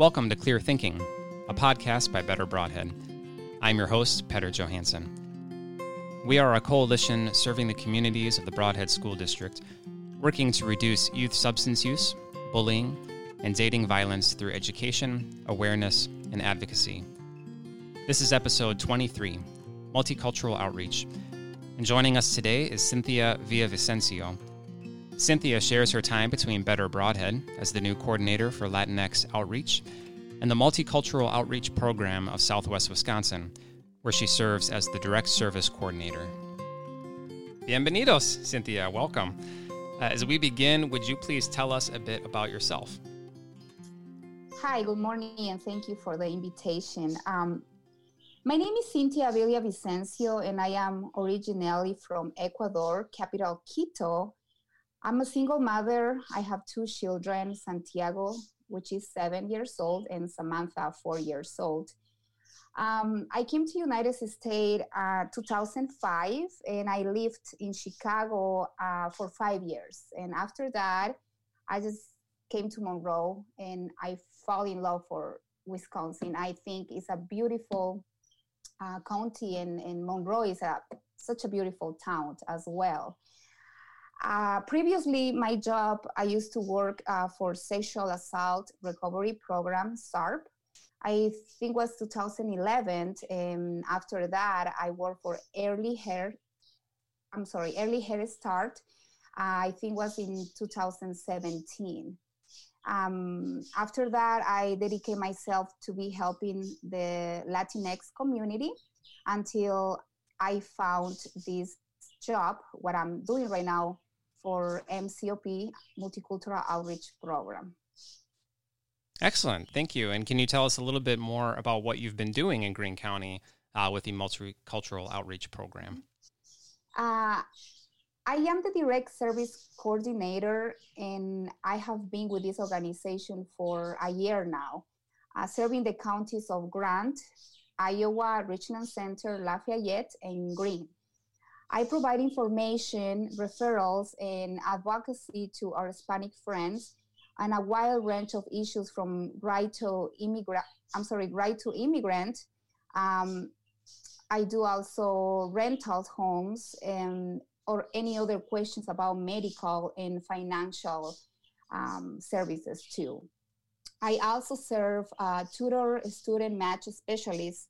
Welcome to Clear Thinking, a podcast by Better Brodhead. I'm your host, Petter Johansson. We are a coalition serving the communities of the Brodhead School District, working to reduce youth substance use, bullying, and dating violence through education, awareness, and advocacy. This is episode 23, Multicultural Outreach, and joining us today is Cynthia Abelia Vicencio. Cynthia shares her time between Better Brodhead as the new coordinator for Latinx Outreach and the Multicultural Outreach Program of Southwest Wisconsin, where she serves as the direct service coordinator. Bienvenidos, Cynthia. Welcome. As we begin, would you please tell us a bit about yourself? Hi, good morning, and thank you for the invitation. My name is Cynthia Abelia Vicencio, and I am originally from Ecuador, capital Quito. I'm a single mother. I have two children, Santiago, which is 7 years old, and Samantha, 4 years old. I came to United States 2005, and I lived in Chicago for 5 years. And after that, I just came to Monroe, and I fell in love for Wisconsin. I think it's a beautiful county, and Monroe is such a beautiful town as well. Previously, my job, I used to work for Sexual Assault Recovery Program, SARP. I think it was 2011, and after that, I worked for Early Hair Start, I think it was in 2017. After that, I dedicated myself to be helping the Latinx community until I found this job, what I'm doing right now, for MCOP, Multicultural Outreach Program. Excellent. Thank you. And can you tell us a little bit more about what you've been doing in Greene County with the Multicultural Outreach Program? I am the direct service coordinator, and I have been with this organization for a year now, serving the counties of Grant, Iowa, Richland Center, Lafayette, and Greene. I provide information, referrals, and advocacy to our Hispanic friends on a wide range of issues, from right to immigrant. I do also rental homes and or any other questions about medical and financial services too. I also serve a tutor student match specialist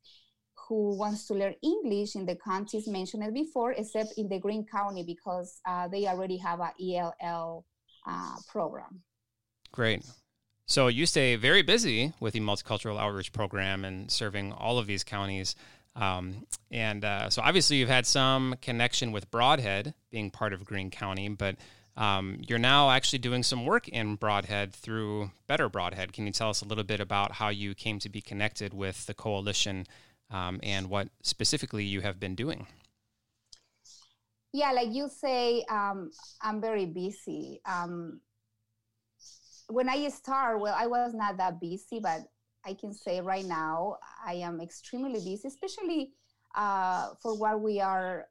who wants to learn English in the counties mentioned before, except in the Greene County, because they already have an ELL program. Great. So you stay very busy with the Multicultural Outreach Program and serving all of these counties. So obviously you've had some connection with Brodhead being part of Greene County, but you're now actually doing some work in Brodhead through Better Brodhead. Can you tell us a little bit about how you came to be connected with the coalition and what specifically you have been doing? Yeah, like you say, I'm very busy. When I start, I was not that busy, but I can say right now I am extremely busy, especially for what we are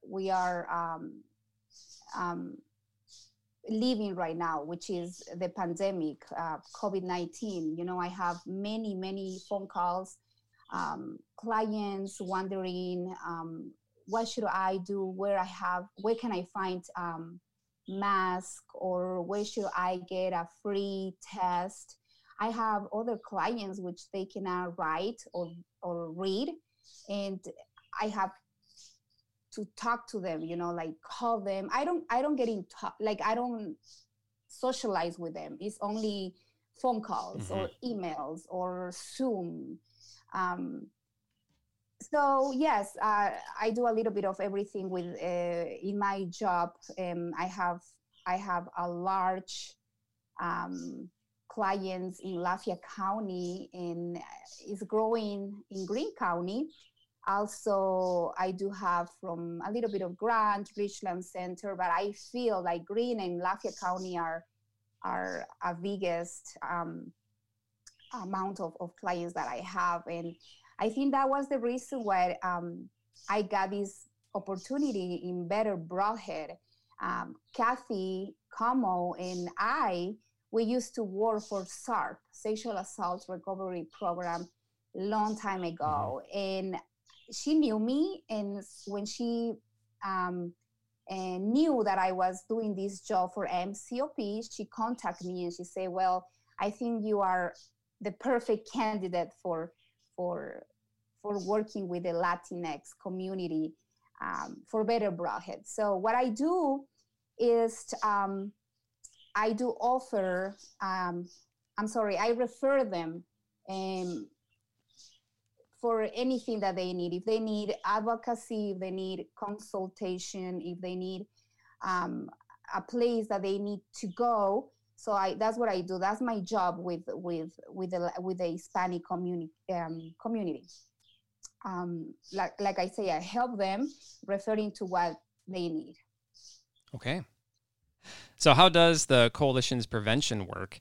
living right now, which is the pandemic, COVID-19. You know, I have many phone calls, clients wondering what should I do, where can I find mask, or where should I get a free test. I have other clients which they cannot write or read, and I have to talk to them, you know, like call them. I don't get in touch, like I don't socialize with them. It's only phone calls or emails or Zoom. So yes, I do a little bit of everything with in my job. I have a large clients in Lafayette County, and it's growing in Greene County. Also, I do have from a little bit of Grant, Richland Center, but I feel like Greene and Lafayette County are our biggest amount of clients that I have. And I think that was the reason why I got this opportunity in Better Brodhead. Kathy Como and I, We used to work for SARP, Sexual Assault Recovery Program, long time ago. And she knew me, and when she knew that I was doing this job for MCOP, she contacted me and she said, well, I think you are the perfect candidate for working with the Latinx community for Better Brodhead. So what I do is I do offer, I refer them for anything that they need. If they need advocacy, if they need consultation, if they need a place that they need to go. So that's what I do. That's my job with the Hispanic community. Like I say, I help them referring to what they need. Okay. So how does the coalition's prevention work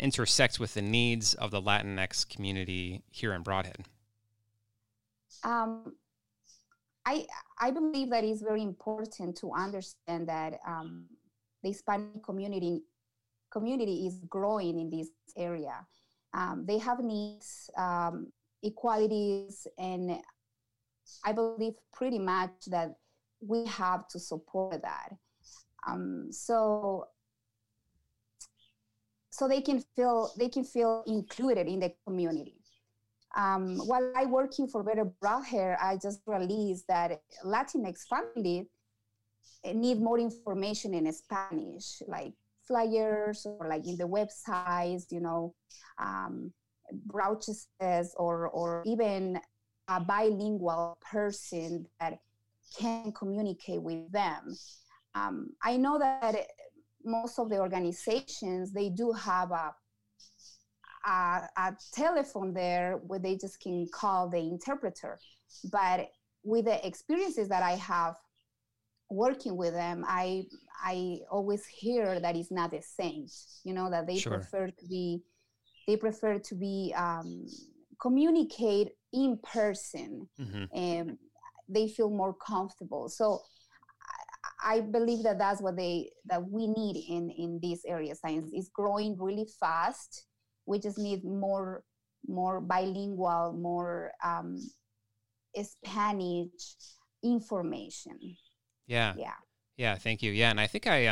intersect with the needs of the Latinx community here in Brodhead? I believe that it's very important to understand that the Hispanic community is growing in this area. They have needs, equalities, and I believe pretty much that we have to support that. So they can feel included in the community. While I working for Better Brodhead, I just released that Latinx families need more information in Spanish, like flyers or like in the websites, brooches or even a bilingual person that can communicate with them. I know that most of the organizations, they do have a telephone there where they just can call the interpreter. But with the experiences that I have working with them, I always hear that it's not the same, that they Sure. prefer to be communicate in person, mm-hmm. and they feel more comfortable. So I believe that that's what we need in these areas. Science is growing really fast. We just need more bilingual, more Spanish information. Yeah. Thank you. Yeah, and I think I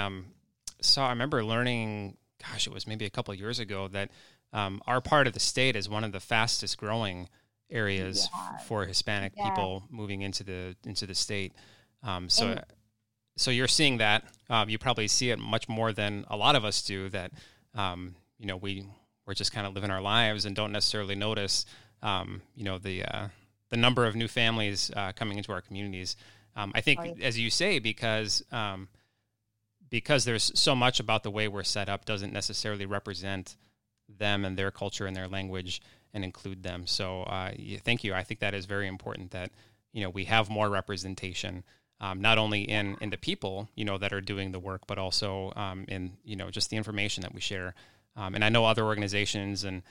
remember learning. Gosh, it was maybe a couple of years ago that our part of the state is one of the fastest growing areas for Hispanic people moving into the state. So you're seeing that. You probably see it much more than a lot of us do. That we're just kind of living our lives and don't necessarily notice the number of new families coming into our communities. I think, as you say, because there's so much about the way we're set up doesn't necessarily represent them and their culture and their language and include them. So thank you. I think that is very important that, we have more representation, not only in the people, that are doing the work, but also in, just the information that we share. And I know other organizations and,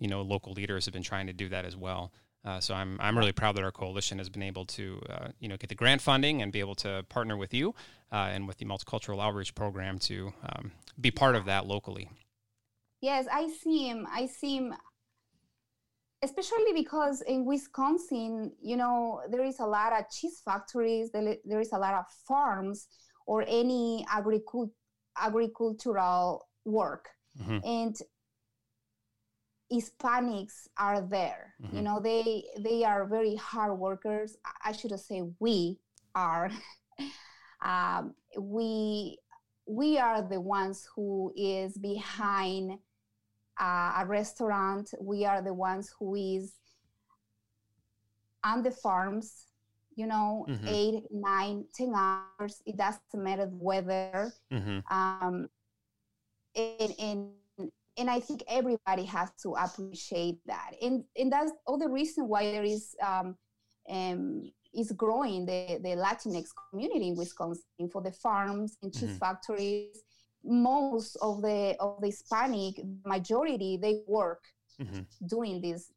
local leaders have been trying to do that as well. So I'm really proud that our coalition has been able to, get the grant funding and be able to partner with you and with the Multicultural Outreach Program to be part of that locally. Yes, I see him, especially because in Wisconsin, there is a lot of cheese factories, there is a lot of farms or any agricultural work. Mm-hmm. And Hispanics are there, mm-hmm. They are very hard workers. I should say we are. We are the ones who is behind a restaurant. We are the ones who is on the farms, mm-hmm. 8, 9, 10 hours. It doesn't matter the weather. Mm-hmm. And I think everybody has to appreciate that. And that's all the reason why there is growing the Latinx community in Wisconsin for the farms and cheese mm-hmm. factories. Most of the Hispanic majority, they work mm-hmm. doing this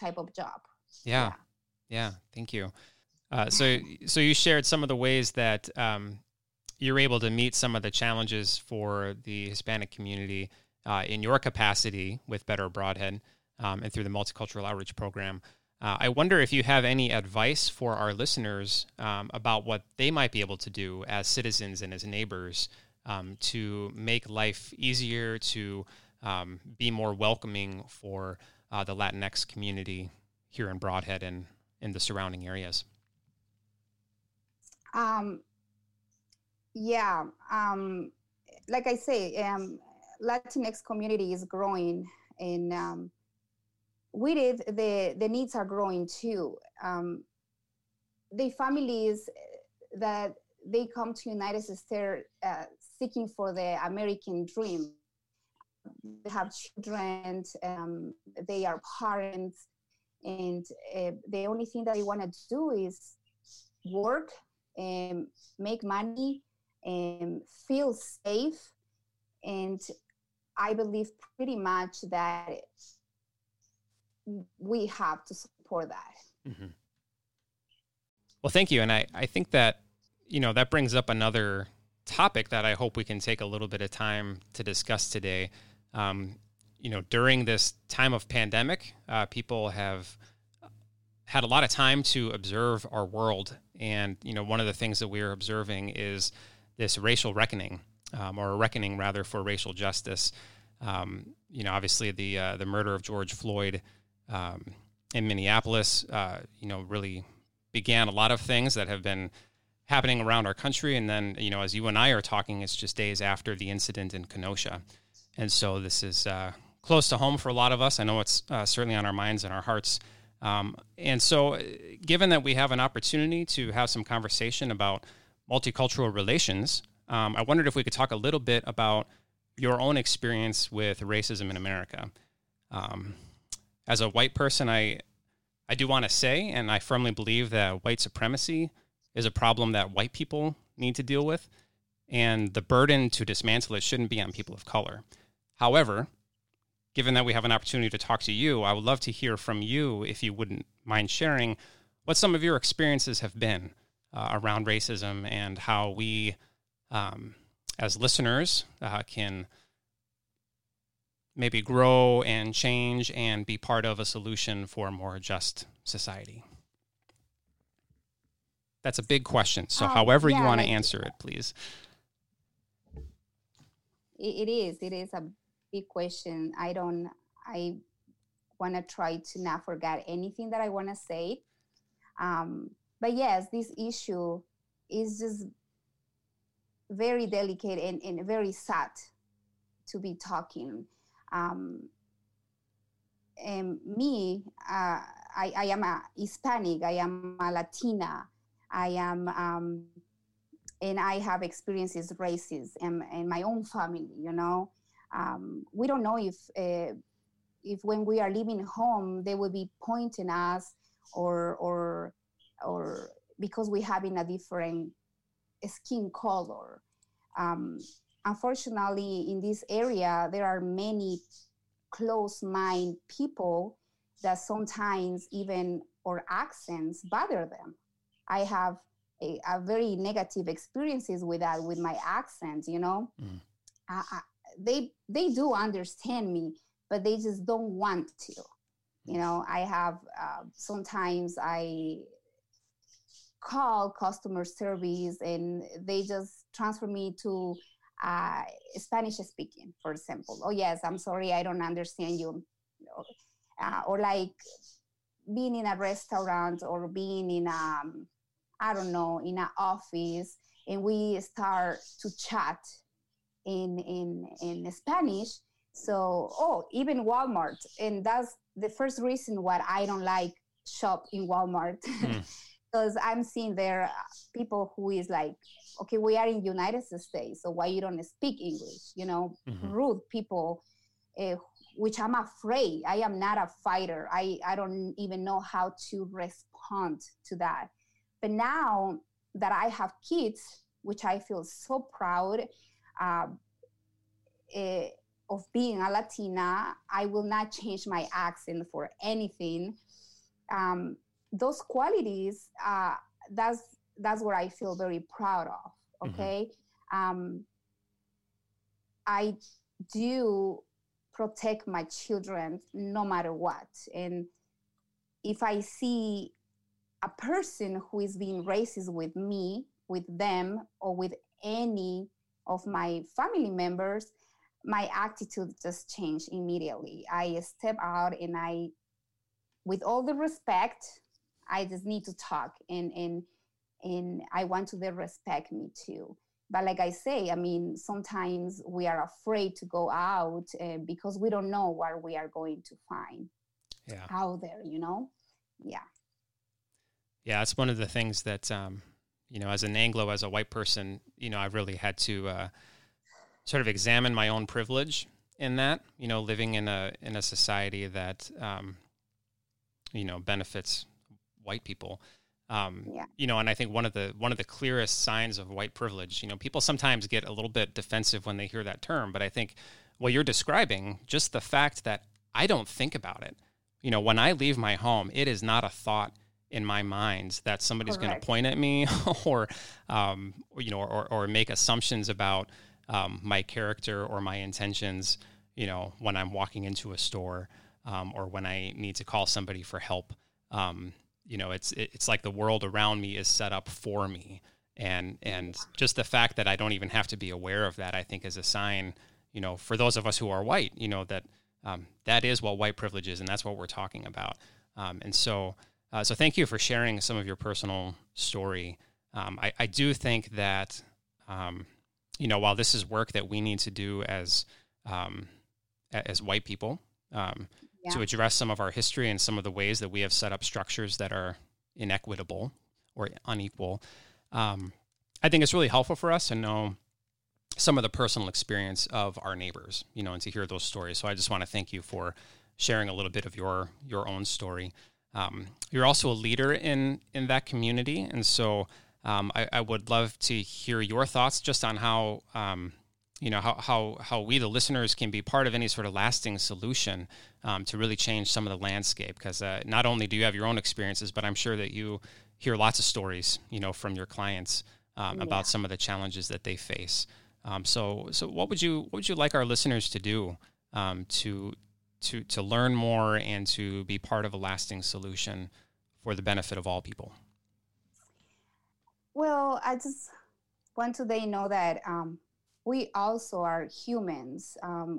type of job. Yeah. Thank you. So you shared some of the ways that you're able to meet some of the challenges for the Hispanic community in your capacity with Better Brodhead and through the Multicultural Outreach Program. I wonder if you have any advice for our listeners about what they might be able to do as citizens and as neighbors to make life easier, to be more welcoming for the Latinx community here in Brodhead and in the surrounding areas. Like I say, Latinx community is growing, and with it, the needs are growing too. The families that they come to United States seeking for the American dream. They have children, they are parents, and the only thing that they want to do is work and make money and feel safe. And I believe pretty much that we have to support that. Mm-hmm. Well, thank you. And I think that, you know, that brings up another topic that I hope we can take a little bit of time to discuss today. You know, during this time of pandemic, people have had a lot of time to observe our world. And, you know, one of the things that we're observing is this racial reckoning, or a reckoning rather for racial justice. You know, obviously the murder of George Floyd in Minneapolis, you know, really began a lot of things that have been happening around our country. And then, you know, as you and I are talking, it's just days after the incident in Kenosha. And so this is close to home for a lot of us. I know it's certainly on our minds and our hearts. And so given that we have an opportunity to have some conversation about multicultural relations, I wondered if we could talk a little bit about your own experience with racism in America. As a white person, I do want to say, and I firmly believe that white supremacy is a problem that white people need to deal with, and the burden to dismantle it shouldn't be on people of color. However, given that we have an opportunity to talk to you, I would love to hear from you, if you wouldn't mind sharing, what some of your experiences have been around racism and how we, as listeners, can maybe grow and change and be part of a solution for a more just society. That's a big question. So however you want to answer it, please. It is a big question. I want to try to not forget anything that I want to say. But yes, this issue is just very delicate and very sad to be talking. And me, I am a Hispanic, I am a Latina, I am, and I have experiences racism in my own family, you know. We don't know if when we are leaving home, they will be pointing us or because we have in a different skin color. Unfortunately, in this area, there are many close-minded people that sometimes even our accents bother them. I have a very negative experiences with that, with my accent, you know. Mm. They do understand me, but they just don't want to. You know, I have, sometimes I call customer service and they just transfer me to Spanish speaking, for example. Oh, yes, I'm sorry, I don't understand you. Or like being in a restaurant or being in a... I don't know, in an office, and we start to chat in Spanish. So, even Walmart. And that's the first reason why I don't like shop in Walmart. Because I'm seeing there people who is like, okay, we are in United States, so why you don't speak English? You know, rude people, which I'm afraid. I am not a fighter. I don't even know how to respond to that. But now that I have kids, which I feel so proud of being a Latina, I will not change my accent for anything. Those qualities, that's what I feel very proud of, okay? I do protect my children no matter what. And if I see a person who is being racist with me, with them, or with any of my family members, my attitude just changed immediately. I step out and I, with all the respect, I just need to talk, and I want to respect me too. But like I say, I mean, sometimes we are afraid to go out because we don't know what we are going to find out there, you know? Yeah. Yeah, it's one of the things that, you know, as an Anglo, as a white person, you know, I really had to sort of examine my own privilege in that, you know, living in a society that, you know, benefits white people. You know, and I think one of the clearest signs of white privilege, you know, people sometimes get a little bit defensive when they hear that term, but I think what you're describing, just the fact that I don't think about it, you know, when I leave my home, it is not a thought in my mind that somebody's going to point at me or you know, or make assumptions about my character or my intentions, you know, when I'm walking into a store or when I need to call somebody for help. You know, it's like the world around me is set up for me. And just the fact that I don't even have to be aware of that, I think is a sign, you know, for those of us who are white, you know, that that is what white privilege is, and that's what we're talking about. And so, so thank you for sharing some of your personal story. I do think that, you know, while this is work that we need to do as white people, to address some of our history and some of the ways that we have set up structures that are inequitable or unequal. I think it's really helpful for us to know some of the personal experience of our neighbors, you know, and to hear those stories. So I just want to thank you for sharing a little bit of your own story. You're also a leader in that community. And so I would love to hear your thoughts just on how, you know, how we, the listeners, can be part of any sort of lasting solution to really change some of the landscape. Because not only do you have your own experiences, but I'm sure that you hear lots of stories, you know, from your clients about some of the challenges that they face. So what would you like our listeners to do to learn more and to be part of a lasting solution for the benefit of all people? Well, I just want to know that we also are humans.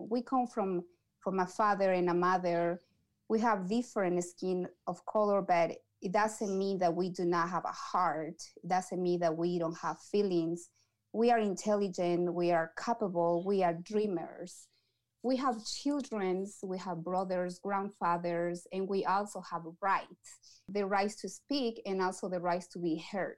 We come from a father and a mother. We have different skin of color, but it doesn't mean that we do not have a heart. It doesn't mean that we don't have feelings. We are intelligent, we are capable, we are dreamers. We have children, we have brothers, grandfathers, and we also have rights. The right to speak and also the right to be heard.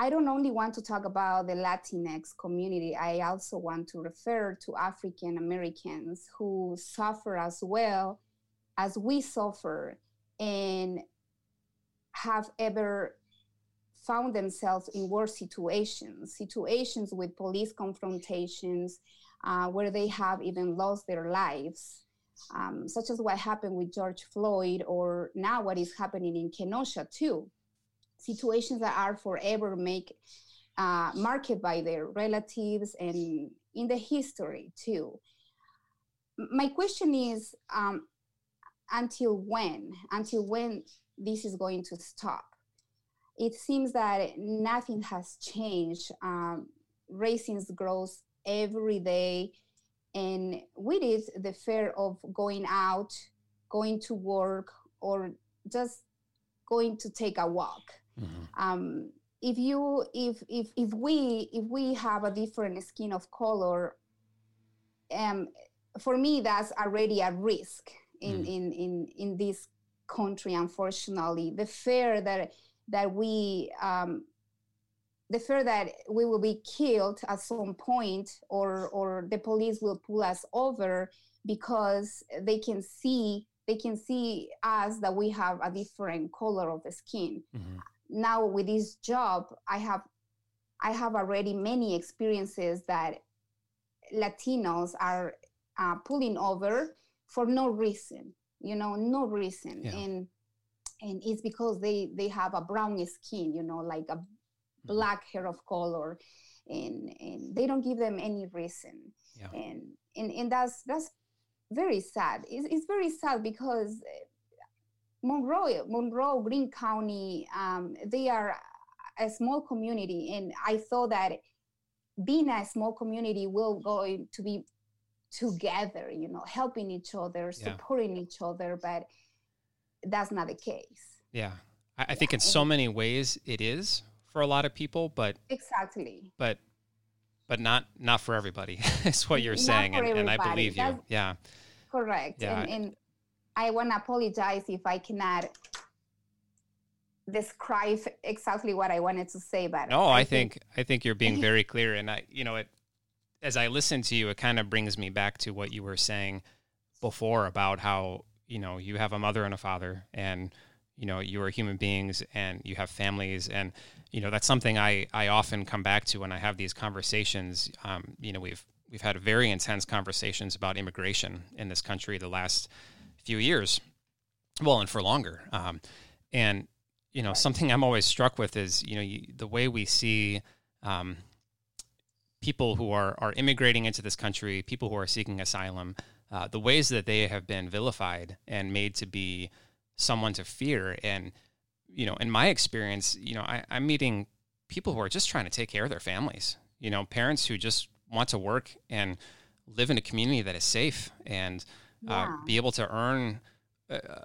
I don't only want to talk about the Latinx community. I also want to refer to African Americans who suffer as well as we suffer and have ever found themselves in worse situations with police confrontations where they have even lost their lives, such as what happened with George Floyd, or now what is happening in Kenosha too. Situations that are forever marked by their relatives and in the history too. My question is, until when? Until when this is going to stop? It seems that nothing has changed. Racism grows every day, and with it, the fear of going out, going to work, or just going to take a walk. Mm-hmm. If we have a different skin of color, for me that's already a risk in this country. Unfortunately, the fear that we will be killed at some point, or the police will pull us over because they can see us that we have a different color of the skin. Mm-hmm. Now with this job, I have already many experiences that Latinos are pulling over for no reason, you know, and it's because they have a brown skin, you know, like a black hair of color. and they don't give them any reason. Yeah. And that's very sad. It's very sad because Monroe, Greene County, they are a small community, and I thought that being a small community will go to be together, you know, helping each other, supporting each other, but that's not the case. Yeah. I think in so many ways it is for a lot of people, but exactly. But not for everybody. That's what you're saying, and I believe you. That's correct. Yeah. And I want to apologize if I cannot describe exactly what I wanted to say, but no, I think you're being very clear, and as I listen to you, it kind of brings me back to what you were saying before about how, you know, you have a mother and a father, and you know, you are human beings and you have families. And, you know, that's something I often come back to when I have these conversations. You know, we've had very intense conversations about immigration in this country the last few years, well, and for longer. And, you know, something I'm always struck with is, you know, the way we see people who are immigrating into this country, people who are seeking asylum, the ways that they have been vilified and made to be someone to fear. And, you know, in my experience, you know, I'm meeting people who are just trying to take care of their families, you know, parents who just want to work and live in a community that is safe and be able to earn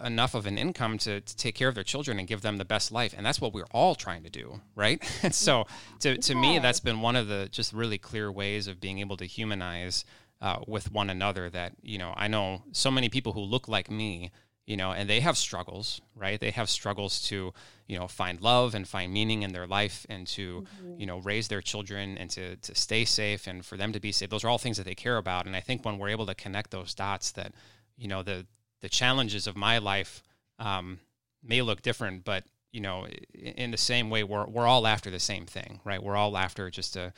enough of an income to take care of their children and give them the best life. And that's what we're all trying to do, right? And so to me, that's been one of the just really clear ways of being able to humanize with one another, that, you know, I know so many people who look like me, you know, and they have struggles, right? They have struggles to, you know, find love and find meaning in their life and to, you know, raise their children and to stay safe and for them to be safe. Those are all things that they care about. And I think when we're able to connect those dots that, you know, the challenges of my life may look different, but, you know, in the same way, we're all after the same thing, right? We're all after just a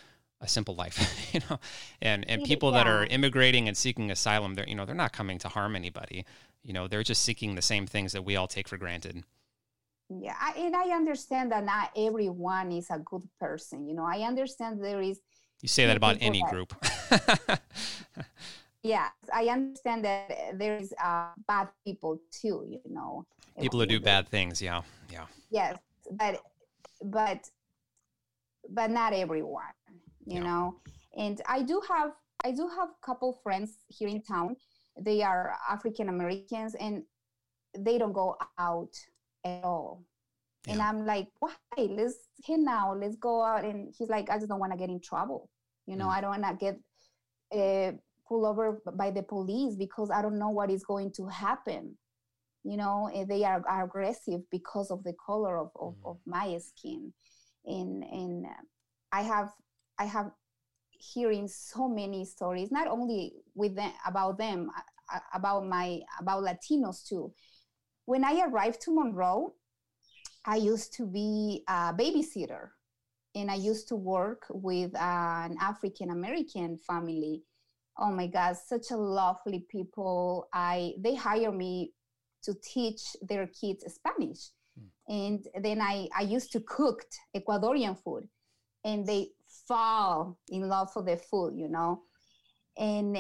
simple life, you know, and people that are immigrating and seeking asylum, they're, you know, they're not coming to harm anybody. You know, they're just seeking the same things that we all take for granted. Yeah, and I understand that not everyone is a good person. You know, I understand there is... You say that about any group. Yeah, I understand that there is bad people too, you know. People who do bad things, yeah. Yes, but not everyone, you know. And I do have a couple friends here in town. They are African Americans and they don't go out at all. Yeah. And I'm like, why? Let's hang out. Let's go out. And he's like, I just don't want to get in trouble. You know, I don't want to get pulled over by the police because I don't know what is going to happen. You know, and they are aggressive because of the color of my skin. And I have hearing so many stories, not only with them, about Latinos too. When I arrived to Monroe, I used to be a babysitter, and I used to work with an African American family. Oh my God, such a lovely people! They hired me to teach their kids Spanish, and then I used to cook Ecuadorian food, and they fall in love for the food, you know. And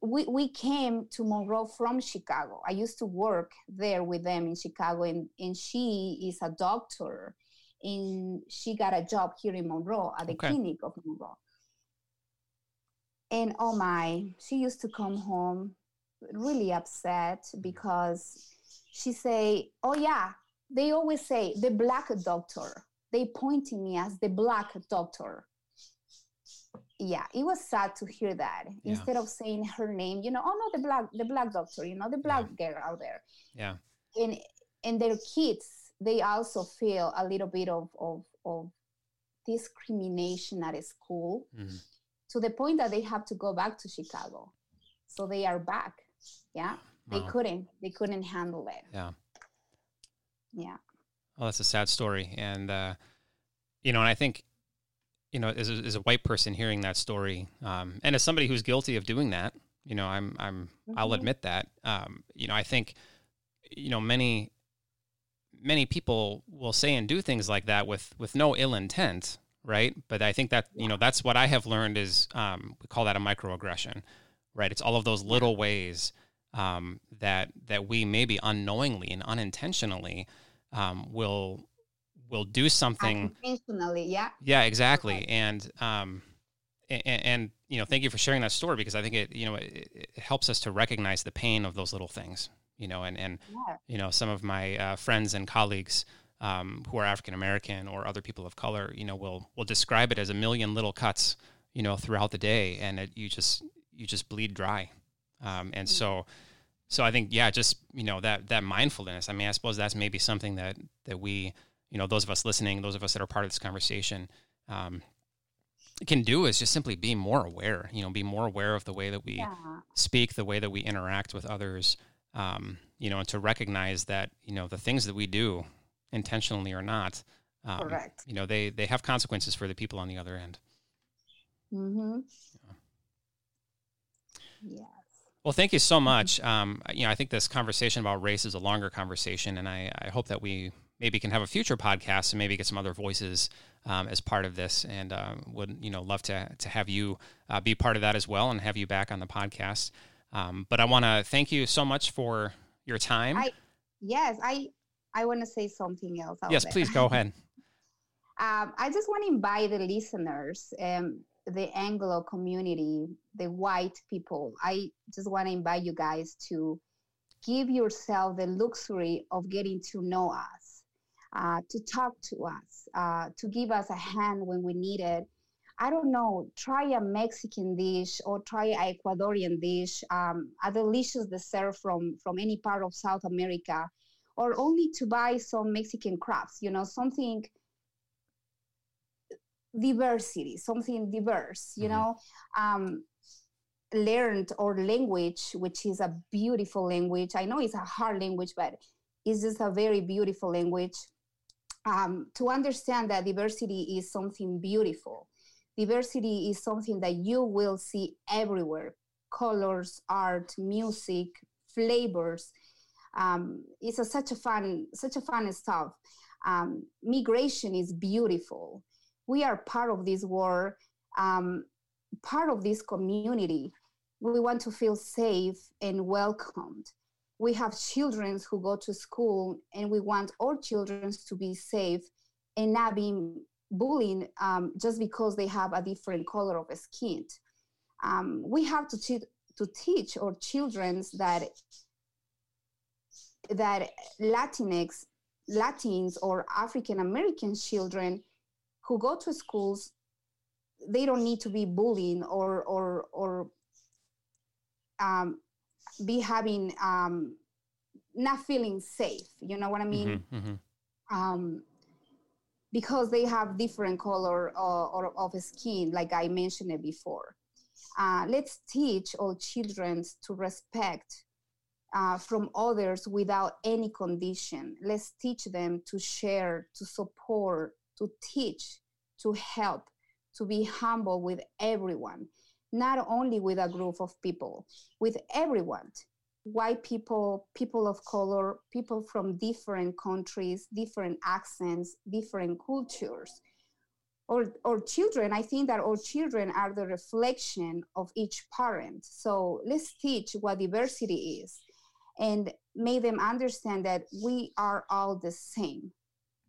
we came to Monroe from Chicago. I used to work there with them in Chicago, and she is a doctor, and she got a job here in Monroe at the clinic of Monroe. And oh my, she used to come home really upset because she say, oh yeah, they always say the black doctor. They pointing me as the black doctor. Yeah, it was sad to hear that. Yeah. Instead of saying her name, you know, oh no, the black doctor, you know, the black girl out there. Yeah. And their kids, they also feel a little bit of discrimination at a school, to the point that they have to go back to Chicago. So they are back. Yeah. Wow. They couldn't handle it. Yeah. Yeah. Well, that's a sad story. And, you know, and I think, you know, as a white person hearing that story, and as somebody who's guilty of doing that, you know, I'll admit that, you know, I think, you know, many people will say and do things like that with no ill intent, right? But I think that, you know, that's what I have learned is we call that a microaggression, right? It's all of those little ways that we maybe unknowingly and unintentionally will do something. Unintentionally, yeah. Yeah, exactly. Okay. And you know, thank you for sharing that story, because I think it helps us to recognize the pain of those little things, you know, and you know, some of my friends and colleagues who are African American or other people of color, you know, will describe it as a million little cuts, you know, throughout the day, and you just bleed dry. So I think, yeah, just, you know, that mindfulness, I mean, I suppose that's maybe something that we, you know, those of us listening, those of us that are part of this conversation, can do, is just simply be more aware, you know, be more aware of the way that we speak, the way that we interact with others, you know, and to recognize that, you know, the things that we do, intentionally or not, correct, you know, they have consequences for the people on the other end. Mm-hmm. Yeah. Yes. Well, thank you so much. You know, I think this conversation about race is a longer conversation, and I hope that we maybe can have a future podcast and maybe get some other voices as part of this, and would, you know, love to have you be part of that as well and have you back on the podcast. But I want to thank you so much for your time. I want to say something else. Yes, please go ahead. I just want to invite the listeners, the Anglo community, the white people. I just want to invite you guys to give yourself the luxury of getting to know us. To talk to us, to give us a hand when we need it. I don't know, try a Mexican dish or try an Ecuadorian dish, a delicious dessert from any part of South America, or only to buy some Mexican crafts, you know, something diversity, something diverse, you know. Learned or language, which is a beautiful language. I know it's a hard language, but it's just a very beautiful language. To understand that diversity is something beautiful. Diversity is something that you will see everywhere. Colors, art, music, flavors. It's such a fun stuff. Migration is beautiful. We are part of this world, part of this community. We want to feel safe and welcomed. We have children who go to school, and we want all children to be safe and not being bullied just because they have a different color of skin. We have to teach our children that Latins or African American children who go to schools, they don't need to be bullied or be having not feeling safe, you know what I mean? Mm-hmm. Because they have different color or of skin, like I mentioned it before. Let's teach all children to respect from others without any condition. Let's teach them to share, to support, to teach, to help, to be humble with everyone. Not only with a group of people, with everyone, white people, people of color, people from different countries, different accents, different cultures. Or children, I think that all children are the reflection of each parent. So let's teach what diversity is and make them understand that we are all the same,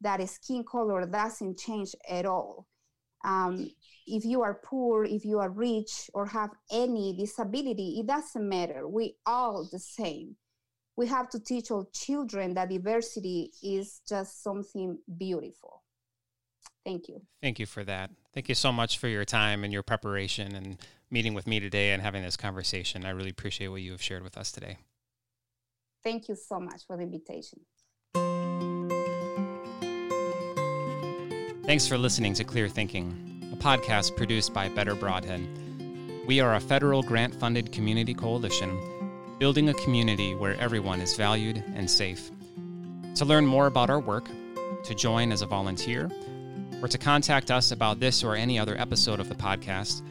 that skin color doesn't change at all. If you are poor, if you are rich, or have any disability, it doesn't matter. We all the same. We have to teach our children that diversity is just something beautiful. Thank you. Thank you for that. Thank you so much for your time and your preparation and meeting with me today and having this conversation. I really appreciate what you have shared with us today. Thank you so much for the invitation. Thanks for listening to Clear Thinking, a podcast produced by Better Brodhead. We are a federal grant-funded community coalition, building a community where everyone is valued and safe. To learn more about our work, to join as a volunteer, or to contact us about this or any other episode of the podcast,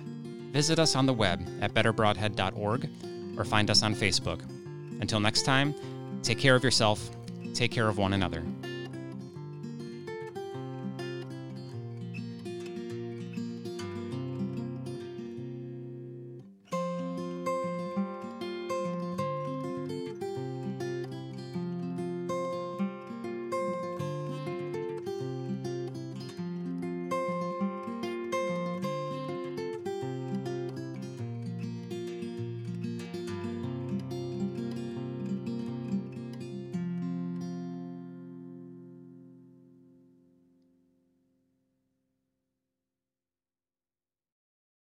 visit us on the web at betterbrodhead.org or find us on Facebook. Until next time, take care of yourself, take care of one another.